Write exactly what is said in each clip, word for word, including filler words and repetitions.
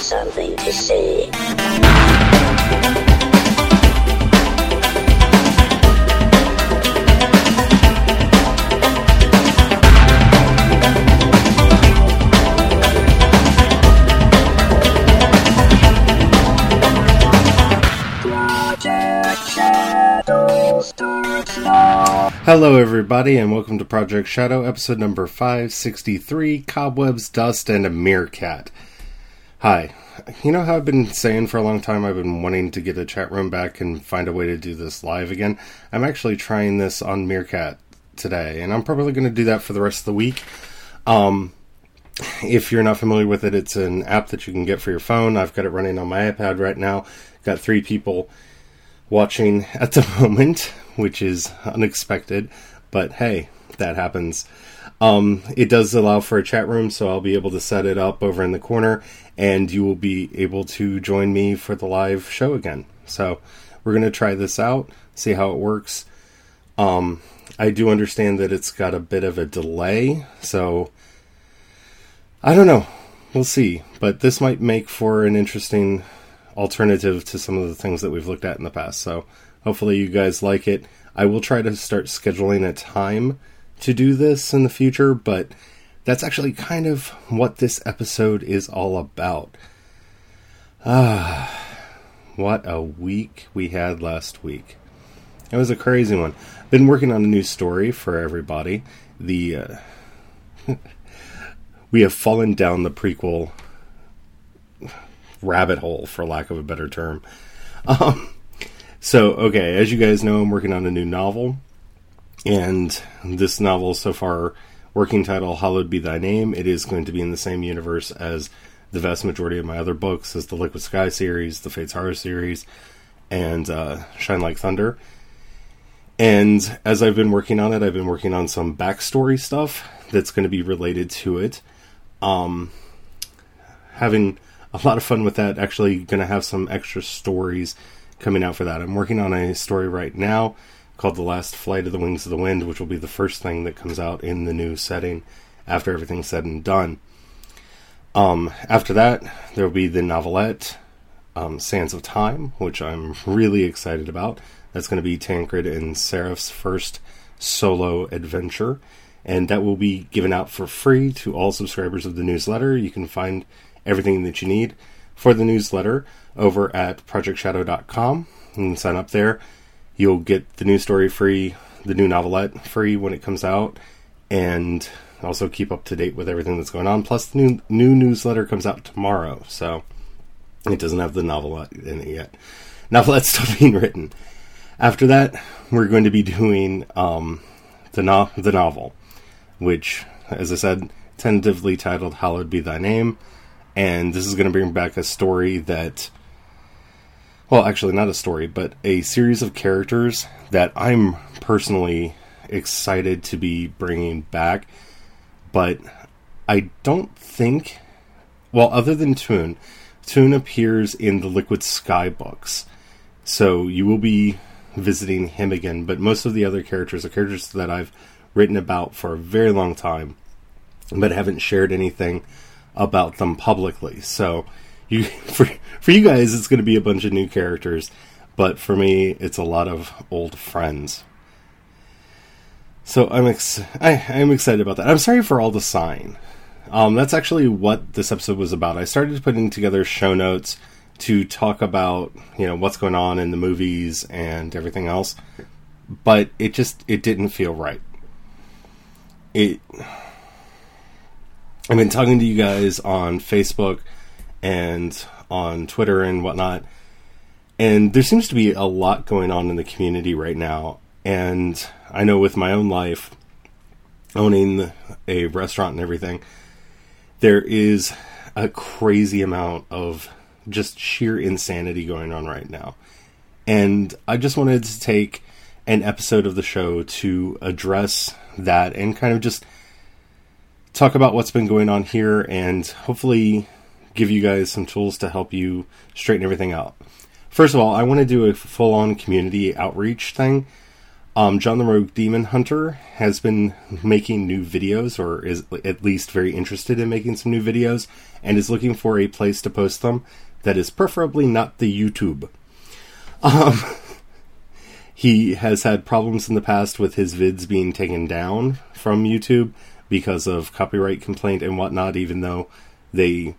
have something to see. Hello everybody and welcome to Project Shadow, episode number five sixty-three, Cobwebs, Dust, and a Meerkat. Hi. You know how I've been saying for a long time I've been wanting to get a chat room back and find a way to do this live again? I'm actually trying this on Meerkat today, and I'm probably going to do that for the rest of the week. Um, if you're not familiar with it, it's an app that you can get for your phone. I've got it running on my iPad right now. Got three people watching at the moment, which is unexpected, but hey, that happens. Um, it does allow for a chat room, so I'll be able to set it up over in the corner, and you will be able to join me for the live show again. So we're going to try this out, see how it works. Um, I do understand that it's got a bit of a delay, so I don't know. We'll see, but this might make for an interesting alternative to some of the things that we've looked at in the past. So hopefully you guys like it. I will try to start scheduling a time to do this in the future, but that's actually kind of what this episode is all about. Ah, what a week we had last week. It was a crazy one. Been working on a new story for everybody. The uh, we have fallen down the prequel rabbit hole, for lack of a better term. Um, so, okay, as you guys know, I'm working on a new novel, and this novel so far, working title, Hallowed Be Thy Name. It is going to be in the same universe as the vast majority of my other books, as the Liquid Sky series, the Fates Horror series, and uh, Shine Like Thunder. And as I've been working on it, I've been working on some backstory stuff that's going to be related to it. Um, having a lot of fun with that. Actually going to have some extra stories coming out for that. I'm working on a story right now called The Last Flight of the Wings of the Wind, which will be the first thing that comes out in the new setting after everything's said and done. Um, after that, there will be the novelette, um, Sands of Time, which I'm really excited about. That's going to be Tancred and Seraph's first solo adventure, and that will be given out for free to all subscribers of the newsletter. You can find everything that you need for the newsletter over at Project Shadow dot com. You can sign up there. You'll get the new story free, the new novelette free when it comes out, and also keep up to date with everything that's going on. Plus, the new, new newsletter comes out tomorrow, so it doesn't have the novelette in it yet. Novelette's still being written. After that, we're going to be doing um, the, no- the novel, which, as I said, tentatively titled Hallowed Be Thy Name. And this is going to bring back a story that, well, actually not a story, but a series of characters that I'm personally excited to be bringing back. But I don't think, well, other than Toon, Toon appears in the Liquid Sky books. So you will be visiting him again. But most of the other characters are characters that I've written about for a very long time, but haven't shared anything about them publicly. So you for, for you guys it's going to be a bunch of new characters, but for me it's a lot of old friends. So I'm ex- I, I'm excited about that. I'm sorry for all the sign. Um, that's actually what this episode was about. I started putting together show notes to talk about, you know, what's going on in the movies and everything else, but it just it didn't feel right. It I've been talking to you guys on Facebook and on Twitter and whatnot, and there seems to be a lot going on in the community right now. And I know with my own life, owning a restaurant and everything, there is a crazy amount of just sheer insanity going on right now. And I just wanted to take an episode of the show to address that and kind of just talk about what's been going on here and hopefully give you guys some tools to help you straighten everything out. First of all, I want to do a full-on community outreach thing. Um, John the Rogue Demon Hunter has been making new videos, or is at least very interested in making some new videos, and is looking for a place to post them that is preferably not the YouTube. Um, he has had problems in the past with his vids being taken down from YouTube because of copyright complaint and whatnot, even though they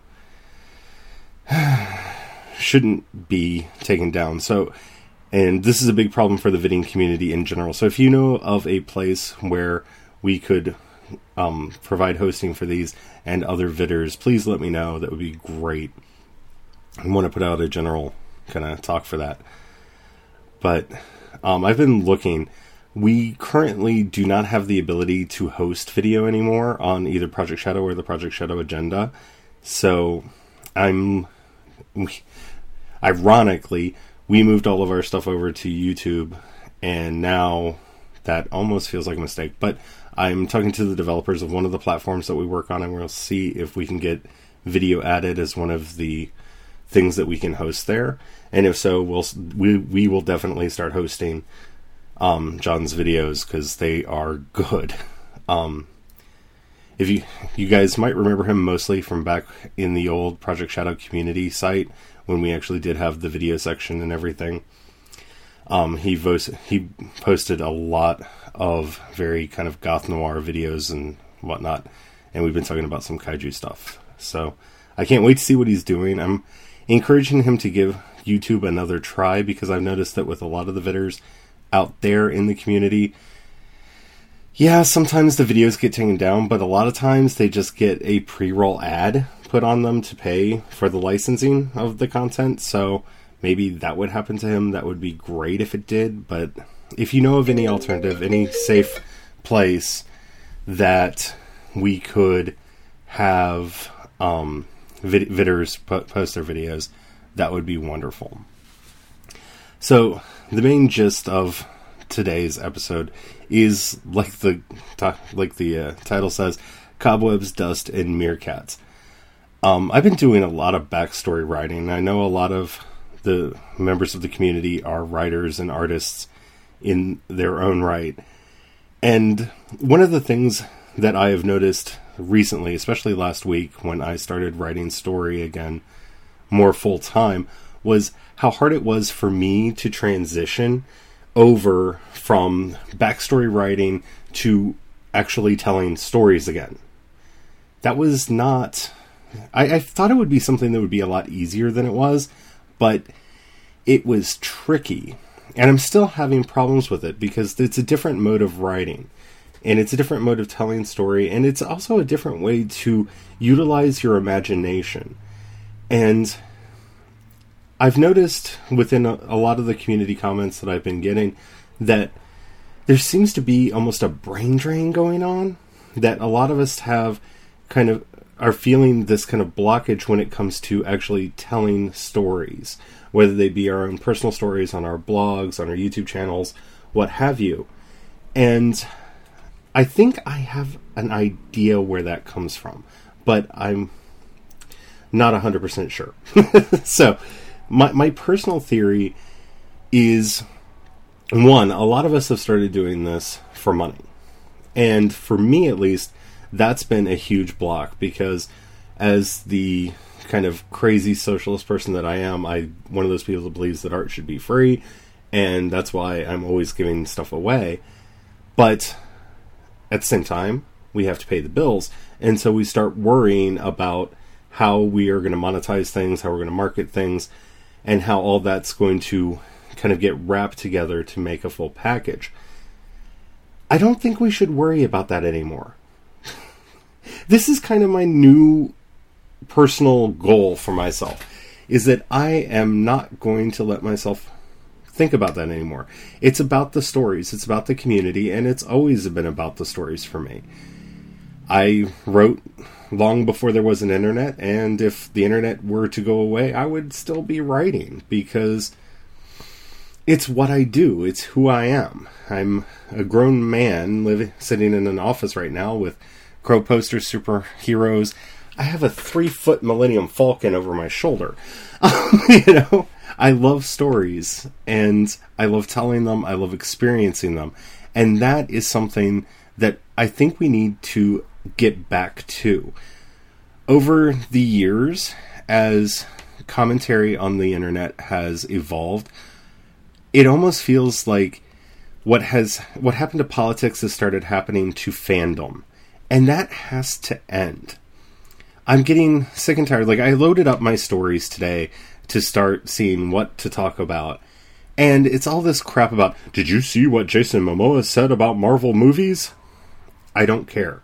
shouldn't be taken down. So... And this is a big problem for the vidding community in general. So if you know of a place where we could um, provide hosting for these and other vidders, please let me know. That would be great. I want to put out a general kind of talk for that. But um, I've been looking. We currently do not have the ability to host video anymore on either Project Shadow or the Project Shadow Agenda. So I'm... We, ironically... We moved all of our stuff over to YouTube, and now that almost feels like a mistake. But I'm talking to the developers of one of the platforms that we work on, and we'll see if we can get video added as one of the things that we can host there. And if so, we'll, we we will definitely start hosting um, John's videos, because they are good. Um, if you you guys might remember him mostly from back in the old Project Shadow community site, when we actually did have the video section and everything. Um, he vo- he posted a lot of very kind of goth noir videos and whatnot, and we've been talking about some kaiju stuff. So I can't wait to see what he's doing. I'm encouraging him to give YouTube another try, because I've noticed that with a lot of the vidders out there in the community, yeah, sometimes the videos get taken down, but a lot of times they just get a pre-roll ad put on them to pay for the licensing of the content. So maybe that would happen to him. That would be great if it did. But if you know of any alternative, any safe place that we could have um, vid- vidders post their videos, that would be wonderful. So the main gist of today's episode is, like the like the uh, title says, Cobwebs, Dust, and Meerkats. Um, I've been doing a lot of backstory writing. I know a lot of the members of the community are writers and artists in their own right. And one of the things that I have noticed recently, especially last week when I started writing story again more full time, was how hard it was for me to transition over from backstory writing to actually telling stories again. That was not... I, I thought it would be something that would be a lot easier than it was, but it was tricky. And I'm still having problems with it, because it's a different mode of writing, and it's a different mode of telling story, and it's also a different way to utilize your imagination. And I've noticed within a, a lot of the community comments that I've been getting that there seems to be almost a brain drain going on, that a lot of us have kind of are feeling this kind of blockage when it comes to actually telling stories, whether they be our own personal stories on our blogs, on our YouTube channels, what have you. And I think I have an idea where that comes from, but I'm not one hundred percent sure. So my, my personal theory is, one, a lot of us have started doing this for money. And for me, at least, that's been a huge block, because as the kind of crazy socialist person that I am, I'm one of those people that believes that art should be free, and that's why I'm always giving stuff away. But at the same time, we have to pay the bills, and so we start worrying about how we are going to monetize things, how we're going to market things, and how all that's going to kind of get wrapped together to make a full package. I don't think we should worry about that anymore. This is kind of my new personal goal for myself, is that I am not going to let myself think about that anymore. It's about the stories, it's about the community, and it's always been about the stories for me. I wrote long before there was an internet, and if the internet were to go away, I would still be writing, because it's what I do, it's who I am. I'm a grown man living, sitting in an office right now with crow posters, superheroes. I have a three-foot Millennium Falcon over my shoulder. Um, you know, I love stories, and I love telling them, I love experiencing them. And that is something that I think we need to get back to. Over the years, as commentary on the internet has evolved, it almost feels like what has what happened to politics has started happening to fandom. And that has to end. I'm getting sick and tired. Like, I loaded up my stories today to start seeing what to talk about. And it's all this crap about, did you see what Jason Momoa said about Marvel movies? I don't care.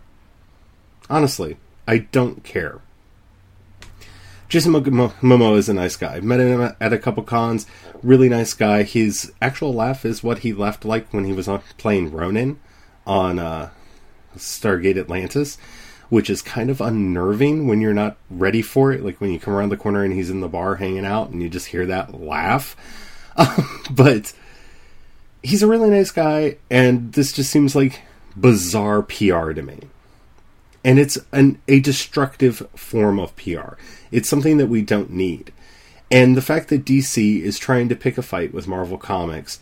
Honestly, I don't care. Jason Momoa is a nice guy. I met him at a couple cons. Really nice guy. His actual laugh is what he laughed like when he was on, playing Ronin on uh, Stargate Atlantis, which is kind of unnerving when you're not ready for it. Like when you come around the corner and he's in the bar hanging out and you just hear that laugh. Um, but he's a really nice guy, and this just seems like bizarre P R to me. And it's an, a destructive form of P R. It's something that we don't need. And the fact that D C is trying to pick a fight with Marvel Comics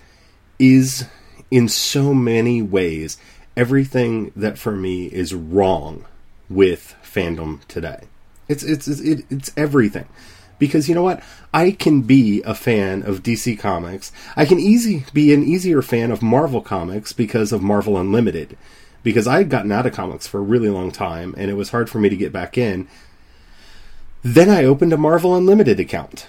is, in so many ways, everything that for me is wrong with fandom today. It's it's it's, it's everything. Because you know what? I can be a fan of D C Comics. I can easy be an easier fan of Marvel Comics because of Marvel Unlimited. Because I had gotten out of comics for a really long time, and it was hard for me to get back in. Then I opened a Marvel Unlimited account.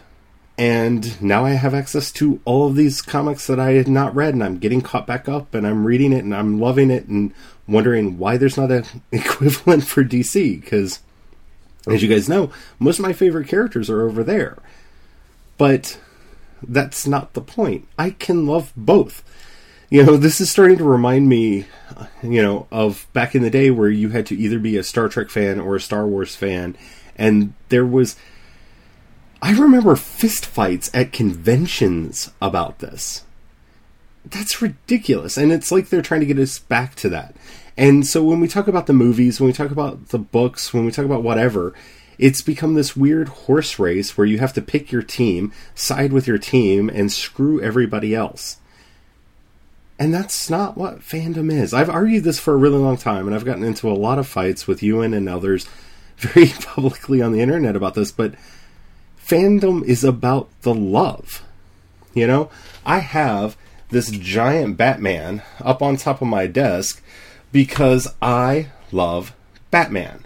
And now I have access to all of these comics that I had not read, and I'm getting caught back up, and I'm reading it, and I'm loving it, and wondering why there's not an equivalent for D C. Because, as you guys know, most of my favorite characters are over there. But that's not the point. I can love both. You know, this is starting to remind me, you know, of back in the day where you had to either be a Star Trek fan or a Star Wars fan. And there was, I remember fistfights at conventions about this. That's ridiculous. And it's like they're trying to get us back to that. And so when we talk about the movies, when we talk about the books, when we talk about whatever, it's become this weird horse race where you have to pick your team, side with your team, and screw everybody else. And that's not what fandom is. I've argued this for a really long time, and I've gotten into a lot of fights with Ewan and others very publicly on the internet about this, but fandom is about the love. You know, I have this giant Batman up on top of my desk because I love Batman.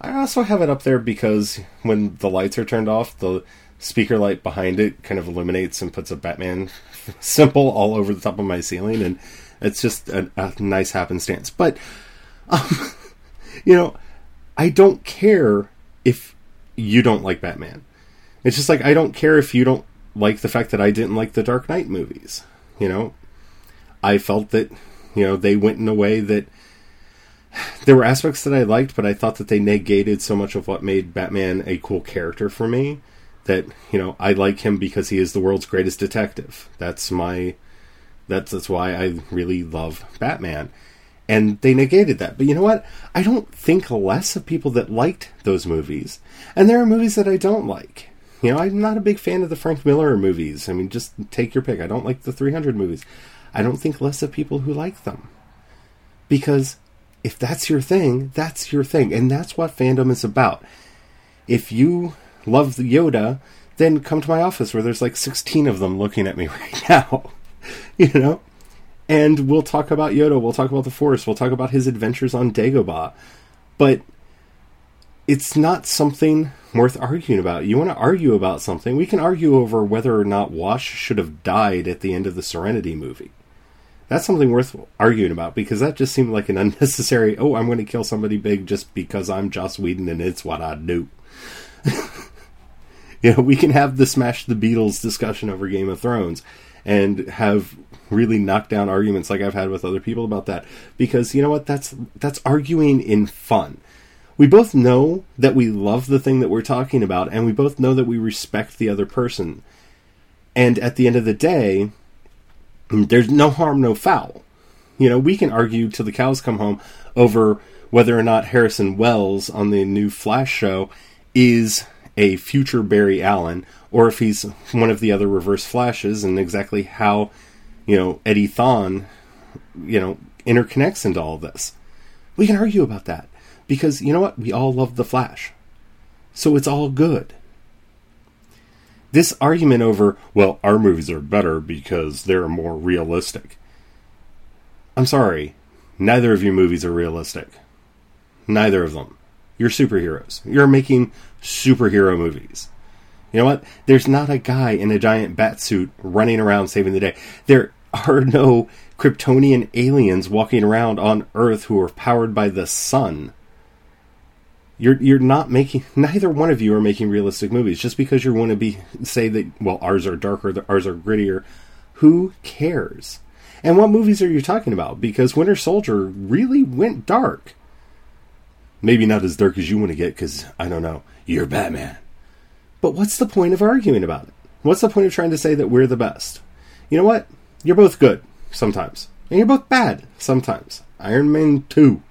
I also have it up there because when the lights are turned off, the speaker light behind it kind of illuminates and puts a Batman symbol all over the top of my ceiling, and it's just a, a nice happenstance. But, um, you know, I don't care if you don't like Batman. It's just like I don't care if you don't like the fact that I didn't like the Dark Knight movies. You know, I felt that, you know, they went in a way that there were aspects that I liked, but I thought that they negated so much of what made Batman a cool character for me. That, you know, I like him because he is the world's greatest detective. That's my, that's that's why I really love Batman. And they negated that. But you know what? I don't think less of people that liked those movies. And there are movies that I don't like. You know, I'm not a big fan of the Frank Miller movies. I mean, just take your pick. I don't like the three hundred movies. I don't think less of people who like them. Because if that's your thing, that's your thing. And that's what fandom is about. If you love the Yoda, then come to my office where there's like sixteen of them looking at me right now, you know, and we'll talk about Yoda. We'll talk about the Force. We'll talk about his adventures on Dagobah, but it's not something worth arguing about. You want to argue about something. We can argue over whether or not Wash should have died at the end of the Serenity movie. That's something worth arguing about, because that just seemed like an unnecessary, oh, I'm going to kill somebody big just because I'm Joss Whedon and it's what I do. You know, we can have the Smash the Beatles discussion over Game of Thrones and have really knocked down arguments like I've had with other people about that. Because, you know what, that's that's arguing in fun. We both know that we love the thing that we're talking about, and we both know that we respect the other person. And at the end of the day, there's no harm, no foul. You know, we can argue till the cows come home over whether or not Harrison Wells on the new Flash show is a future Barry Allen, or if he's one of the other Reverse Flashes, and exactly how, you know, Eddie Thawne, you know, interconnects into all this. We can argue about that, because, you know what, we all love The Flash. So it's all good. This argument over, well, our movies are better because they're more realistic. I'm sorry, neither of your movies are realistic. Neither of them. You're superheroes. You're making superhero movies. You know what? There's not a guy in a giant bat suit running around saving the day. There are no Kryptonian aliens walking around on Earth who are powered by the sun. You're you're not making... Neither one of you are making realistic movies. Just because you want to be say that, well, ours are darker, ours are grittier. Who cares? And what movies are you talking about? Because Winter Soldier really went dark. Maybe not as dark as you want to get, because, I don't know, you're Batman. But what's the point of arguing about it? What's the point of trying to say that we're the best? You know what? You're both good, sometimes. And you're both bad, sometimes. Iron Man two.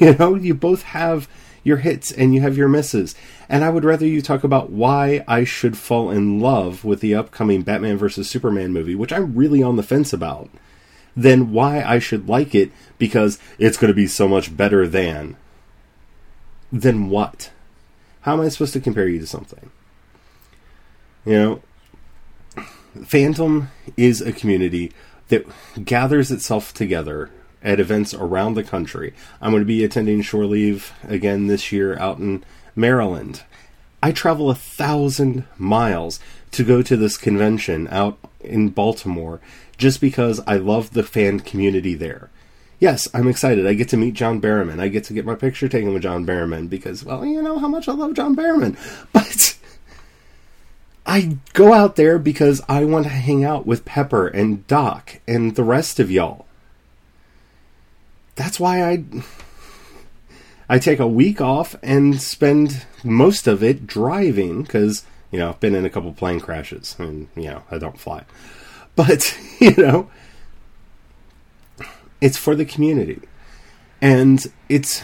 You know, you both have your hits and you have your misses. And I would rather you talk about why I should fall in love with the upcoming Batman versus Superman movie, which I'm really on the fence about, than why I should like it because it's going to be so much better than. Than what? How am I supposed to compare you to something? You know, Phantom is a community that gathers itself together at events around the country. I'm going to be attending Shore Leave again this year out in Maryland. I travel a thousand miles to go to this convention out in Baltimore just because I love the fan community there. Yes, I'm excited. I get to meet John Barrowman. I get to get my picture taken with John Barrowman because, well, you know how much I love John Barrowman. But I go out there because I want to hang out with Pepper and Doc and the rest of y'all. That's why I I take a week off and spend most of it driving because, you know, I've been in a couple plane crashes and, you know, I don't fly. But, you know, it's for the community. And it's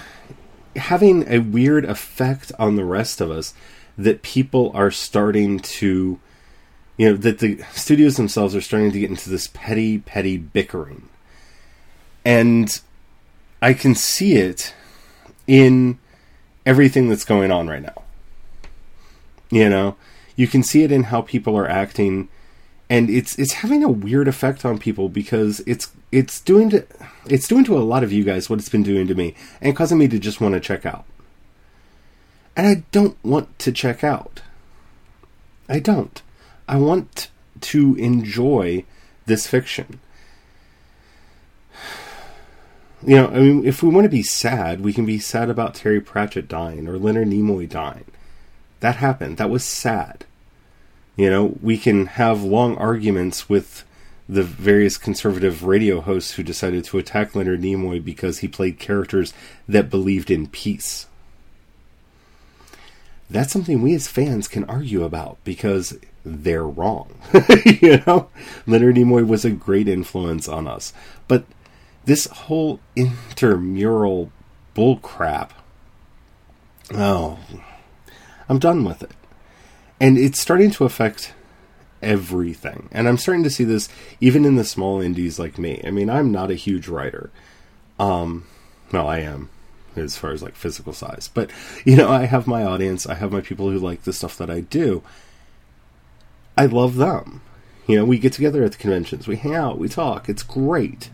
having a weird effect on the rest of us that people are starting to, you know, that the studios themselves are starting to get into this petty, petty bickering. And I can see it in everything that's going on right now. You know, you can see it in how people are acting, and it's it's having a weird effect on people because it's it's doing to it's doing to a lot of you guys what it's been doing to me and causing me to just want to check out. And I don't want to check out. I don't. I want to enjoy this fiction. You know, I mean, if we want to be sad, we can be sad about Terry Pratchett dying or Leonard Nimoy dying. That happened. That was sad. You know, we can have long arguments with the various conservative radio hosts who decided to attack Leonard Nimoy because he played characters that believed in peace. That's something we as fans can argue about because they're wrong. You know, Leonard Nimoy was a great influence on us. But this whole intramural bullcrap, oh, I'm done with it. And it's starting to affect everything. And I'm starting to see this even in the small indies like me. I mean, I'm not a huge writer. Um, well, I am, as far as like physical size. But, you know, I have my audience. I have my people who like the stuff that I do. I love them. You know, we get together at the conventions. We hang out. We talk. It's great.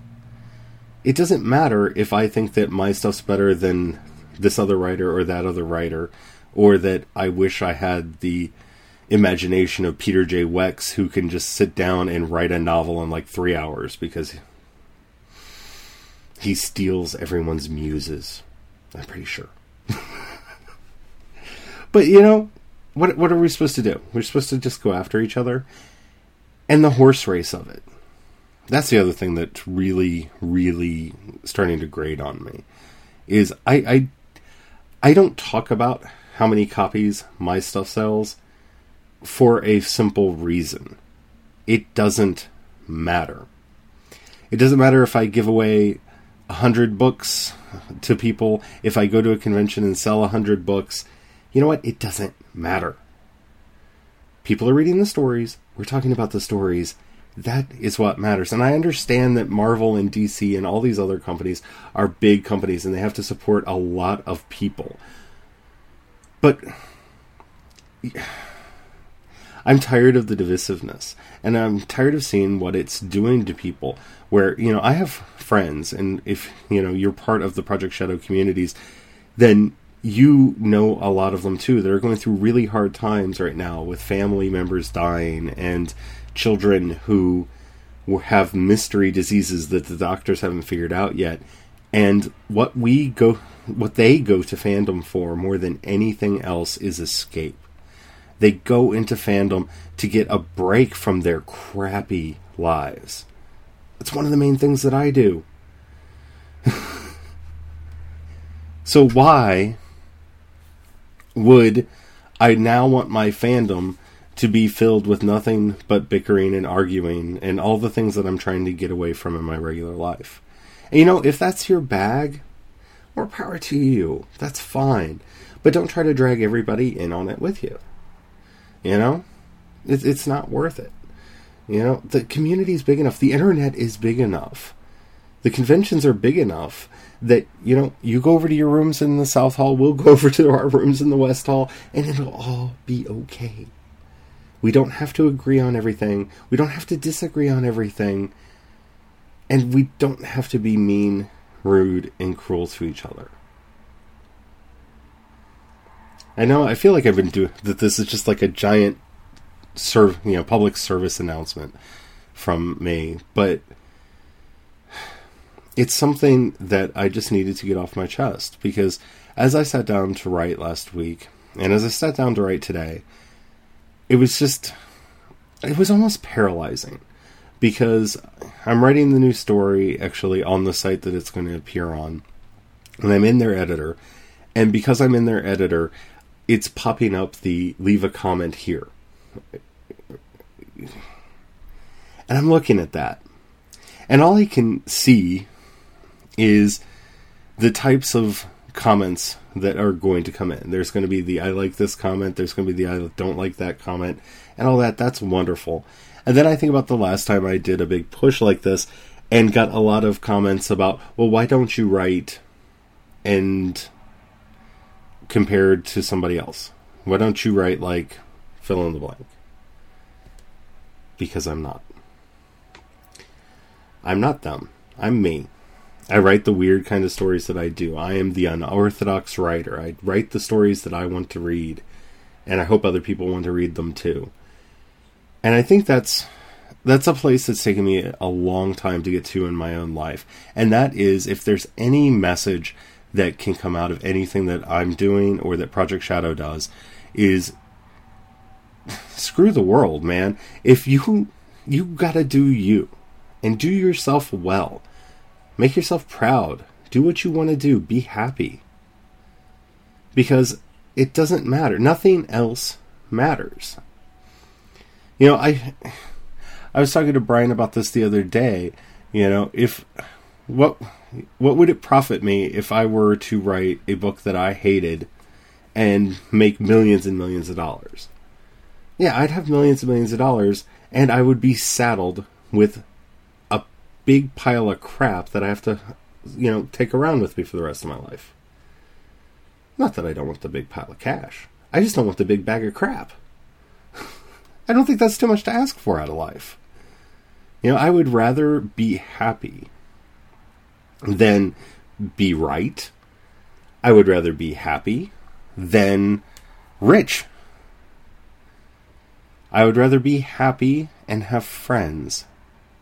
It doesn't matter if I think that my stuff's better than this other writer or that other writer, or that I wish I had the imagination of Peter J. Wex, who can just sit down and write a novel in like three hours because he steals everyone's muses. I'm pretty sure. But, you know, what what are we supposed to do? We're supposed to just go after each other. And the horse race of it. That's the other thing that's really, really starting to grate on me, is I, I I don't talk about how many copies my stuff sells for a simple reason. It doesn't matter. It doesn't matter if I give away a hundred books to people, if I go to a convention and sell a hundred books. You know what? It doesn't matter. People are reading the stories. We're talking about the stories. That is what matters. And I understand that Marvel and D C and all these other companies are big companies and they have to support a lot of people. But I'm tired of the divisiveness, and I'm tired of seeing what it's doing to people where, you know, I have friends, and if, you know, you're part of the Project Shadow communities, then you know a lot of them too. They're going through really hard times right now with family members dying and children who have mystery diseases that the doctors haven't figured out yet. And what we go, what they go to fandom for more than anything else is escape. They go into fandom to get a break from their crappy lives. That's one of the main things that I do. So why would I now want my fandom to be filled with nothing but bickering and arguing and all the things that I'm trying to get away from in my regular life? And you know, if that's your bag, more power to you. That's fine. But don't try to drag everybody in on it with you. You know? It, it's not worth it. You know? The community is big enough. The internet is big enough. The conventions are big enough that, you know, you go over to your rooms in the South Hall, we'll go over to our rooms in the West Hall, and it'll all be okay. We don't have to agree on everything. We don't have to disagree on everything. And we don't have to be mean, rude, and cruel to each other. I know, I feel like I've been doing that. This is just like a giant serv- you know, public service announcement from me, but it's something that I just needed to get off my chest, because as I sat down to write last week, and as I sat down to write today, it was just, it was almost paralyzing, because I'm writing the new story, actually, on the site that it's going to appear on, and I'm in their editor, and because I'm in their editor, it's popping up the leave a comment here. And I'm looking at that, and all I can see is the types of comments that are going to come in. There's going to be the I like this comment. There's going to be the I don't like that comment and all that. That's wonderful. And then I think about the last time I did a big push like this and got a lot of comments about, well, why don't you write and compared to somebody else? Why don't you write like fill in the blank? Because I'm not. I'm not them. I'm me. I write the weird kind of stories that I do. I am the unorthodox writer. I write the stories that I want to read, and I hope other people want to read them too. And I think that's that's a place that's taken me a long time to get to in my own life. And that is, if there's any message that can come out of anything that I'm doing or that Project Shadow does, is screw the world, man. If you you gotta do you, and do yourself well. Make yourself proud. Do what you want to do. Be happy. Because it doesn't matter. Nothing else matters. You know, I I was talking to Brian about this the other day. You know, if what what would it profit me if I were to write a book that I hated and make millions and millions of dollars? Yeah, I'd have millions and millions of dollars, and I would be saddled with big pile of crap that I have to, you know, take around with me for the rest of my life. Not that I don't want the big pile of cash. I just don't want the big bag of crap. I don't think that's too much to ask for out of life. You know, I would rather be happy than be right. I would rather be happy than rich. I would rather be happy and have friends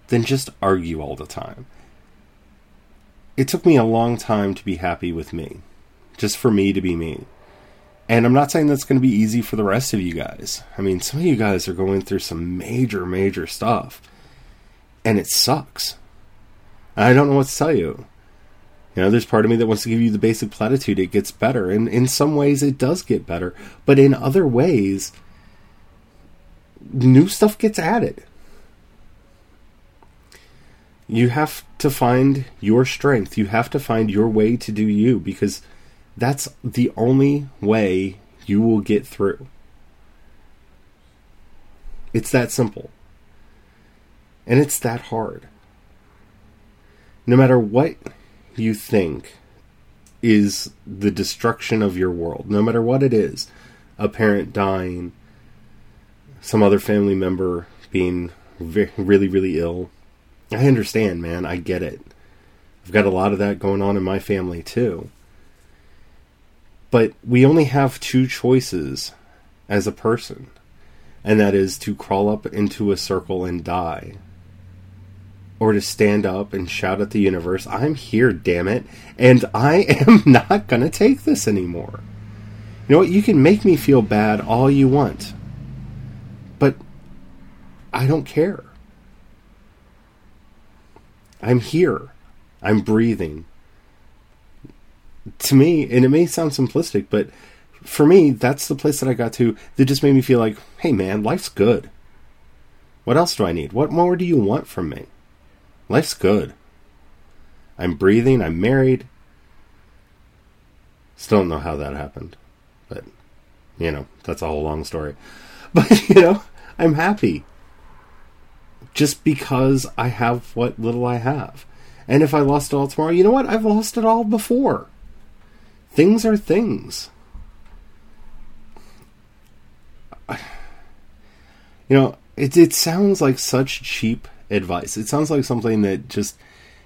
than just argue all the time. It took me a long time to be happy with me. Just for me to be me. And I'm not saying that's going to be easy for the rest of you guys. I mean, some of you guys are going through some major, major stuff. And it sucks. And I don't know what to tell you. You know, there's part of me that wants to give you the basic platitude. It gets better. And in some ways, it does get better. But in other ways, new stuff gets added. You have to find your strength. You have to find your way to do you, because that's the only way you will get through. It's that simple. And it's that hard. No matter what you think is the destruction of your world, no matter what it is, a parent dying, some other family member being very, really, really ill. I understand, man. I get it. I've got a lot of that going on in my family, too. But we only have two choices as a person. And that is to crawl up into a circle and die. Or to stand up and shout at the universe, I'm here, damn it. And I am not going to take this anymore. You know what? You can make me feel bad all you want. But I don't care. I'm here. I'm breathing. To me, and it may sound simplistic, but for me, that's the place that I got to that just made me feel like, hey man, life's good. What else do I need? What more do you want from me? Life's good. I'm breathing, I'm married. Still don't know how that happened. But, you know, that's a whole long story. But, you know, I'm happy. Just because I have what little I have. And if I lost it all tomorrow, you know what? I've lost it all before. Things are things. You know, it it sounds like such cheap advice. It sounds like something that just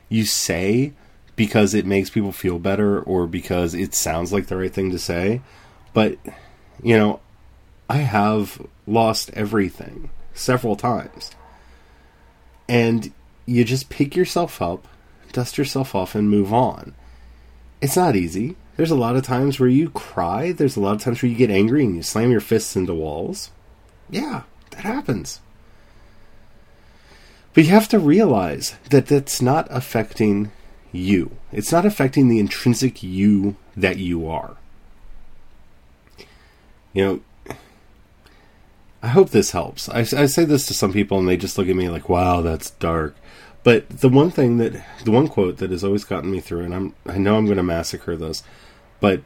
you say because it makes people feel better or because it sounds like the right thing to say. But, you know, I have lost everything several times. And you just pick yourself up, dust yourself off, and move on. It's not easy. There's a lot of times where you cry. There's a lot of times where you get angry and you slam your fists into walls. Yeah. That happens. But you have to realize that that's not affecting you. It's not affecting the intrinsic you that you are. You know, I hope this helps. I, I say this to some people and they just look at me like, wow, that's dark. But the one thing that, the one quote that has always gotten me through, and I'm, I know I'm going to massacre this, but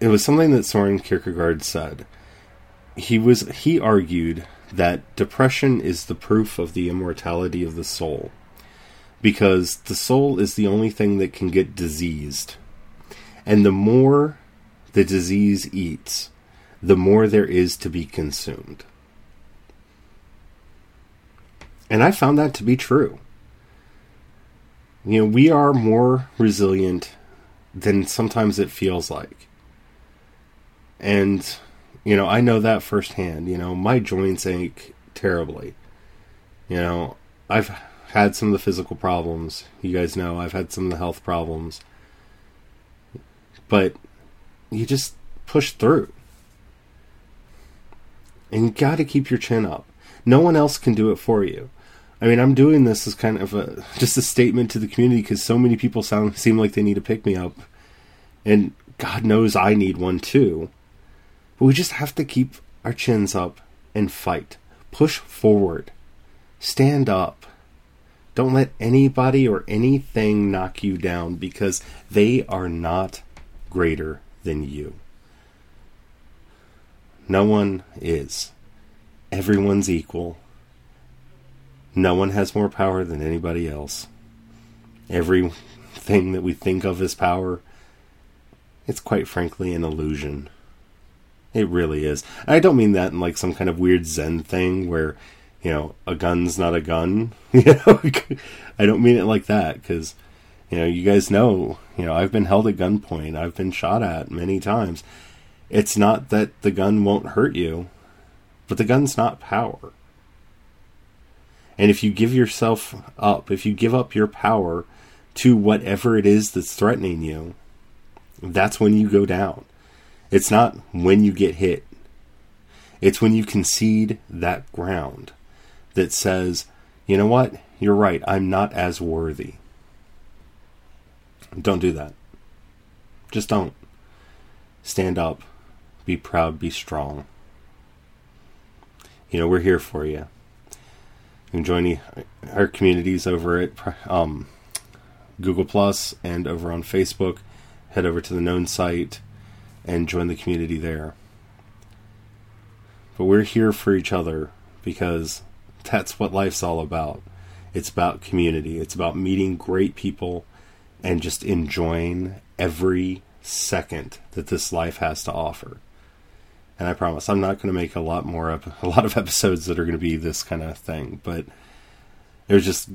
it was something that Soren Kierkegaard said. He was. He argued that depression is the proof of the immortality of the soul, because the soul is the only thing that can get diseased, and the more the disease eats, the more there is to be consumed. And I found that to be true. You know, we are more resilient than sometimes it feels like, and you know, I know that firsthand. You know, my joints ache terribly. You know, I've had some of the physical problems. You guys know I've had some of the health problems. But you just push through. And you got to keep your chin up. No one else can do it for you. I mean, I'm doing this as kind of a just a statement to the community because so many people sound seem like they need to pick me up. And God knows I need one too. But we just have to keep our chins up and fight. Push forward. Stand up. Don't let anybody or anything knock you down because they are not greater than you. No one is. Everyone's equal. No one has more power than anybody else. Everything that we think of as power, it's quite frankly an illusion. It really is. And I don't mean that in like some kind of weird Zen thing where, you know, a gun's not a gun. You know, I don't mean it like that because, you know, you guys know, you know, I've been held at gunpoint. I've been shot at many times. It's not that the gun won't hurt you, but the gun's not power. And if you give yourself up, if you give up your power to whatever it is that's threatening you, that's when you go down. It's not when you get hit. It's when you concede that ground that says, you know what? You're right. I'm not as worthy. Don't do that. Just don't. Stand up. Be proud. Be strong. You know, we're here for you. You can join our communities over at um, Google Plus and over on Facebook. Head over to the Known site. and join the community there. But we're here for each other because that's what life's all about. It's about community. It's about meeting great people and just enjoying every second that this life has to offer. And I promise I'm not going to make a lot more up, a lot of episodes that are going to be this kind of thing. But there's just,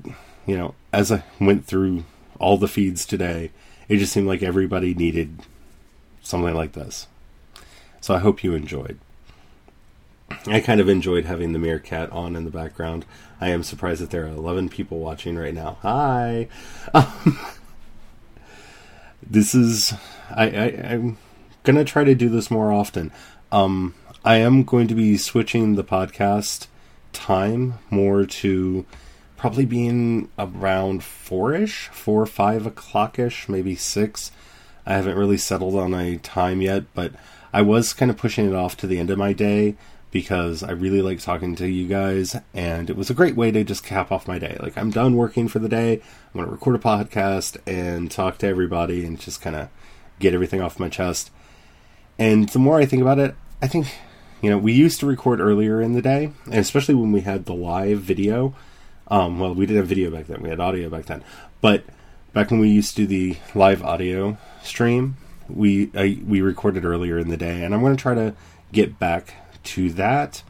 you know, as I went through all the feeds today, it just seemed like everybody needed something like this. So I hope you enjoyed. I kind of enjoyed having the Meerkat on in the background. I am surprised that there are eleven people watching right now. Hi! Um, this is... I, I, I'm going to try to do this more often. Um, I am going to be switching the podcast time more to probably being around four-ish, four, five o'clock-ish, maybe six. I haven't really settled on a time yet, but I was kind of pushing it off to the end of my day, because I really like talking to you guys, and it was a great way to just cap off my day. Like, I'm done working for the day, I'm going to record a podcast and talk to everybody and just kind of get everything off my chest. And the more I think about it, I think, you know, we used to record earlier in the day, and especially when we had the live video. Um, well, we didn't have video back then, we had audio back then. But back when we used to do the live audio stream, we I, we recorded earlier in the day, and I'm going to try to get back to that.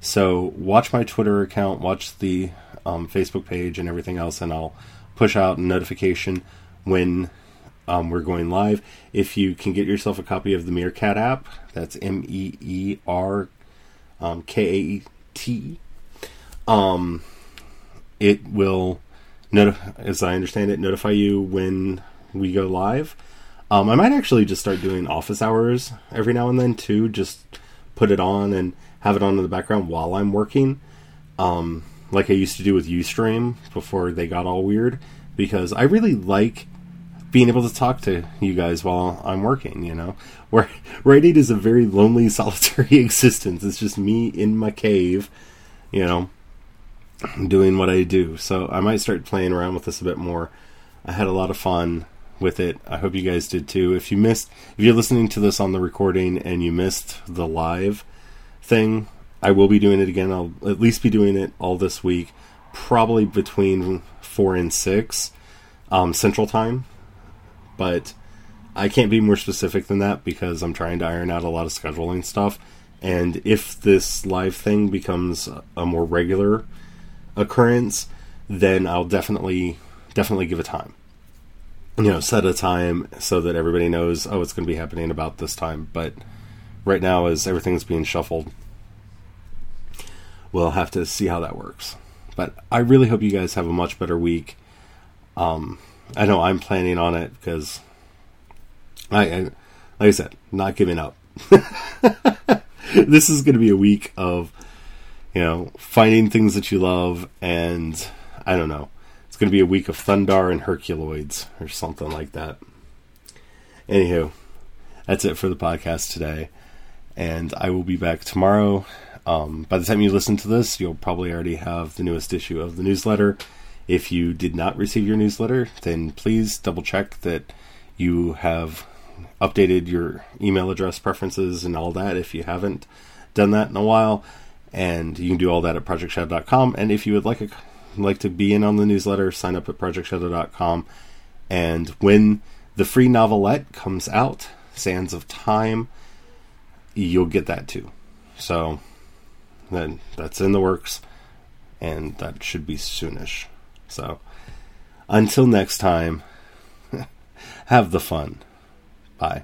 So watch my Twitter account, watch the um, Facebook page and everything else, and I'll push out a notification when um, we're going live. If you can get yourself a copy of the Meerkat app, that's M E E R K A T, um, it will, notif- as I understand it, notify you when we go live. Um, I might actually just start doing office hours every now and then too, just put it on and have it on in the background while I'm working, um, like I used to do with Ustream before they got all weird, because I really like being able to talk to you guys while I'm working, you know? Where writing is a very lonely, solitary existence. It's just me in my cave, you know, doing what I do. So I might start playing around with this a bit more. I had a lot of fun with it. I hope you guys did too. If you missed, if you're listening to this on the recording and you missed the live thing, I will be doing it again. I'll at least be doing it all this week, probably between four and six um, Central Time. But I can't be more specific than that because I'm trying to iron out a lot of scheduling stuff. And if this live thing becomes a more regular occurrence, then I'll definitely, definitely give a time. You know, set a time so that everybody knows, oh, it's going to be happening about this time. But right now, as everything's being shuffled, we'll have to see how that works. But I really hope you guys have a much better week. Um, I know I'm planning on it because, I, I, like I said, not giving up. This is going to be a week of, you know, finding things that you love and, I don't know, going to be a week of Thundar and Herculoids or something like that. Anywho, that's it for the podcast today, and I will be back tomorrow. Um, by the time you listen to this, you'll probably already have the newest issue of the newsletter. If you did not receive your newsletter, then please double check that you have updated your email address preferences and all that if you haven't done that in a while, and you can do all that at Project Shadow dot com. And if you would like a like to be in on the newsletter, sign up at Project Shadow dot com, and when the free novelette comes out, Sands of Time, you'll get that too. So then that's in the works, and that should be soonish. So until next time, have the fun. Bye.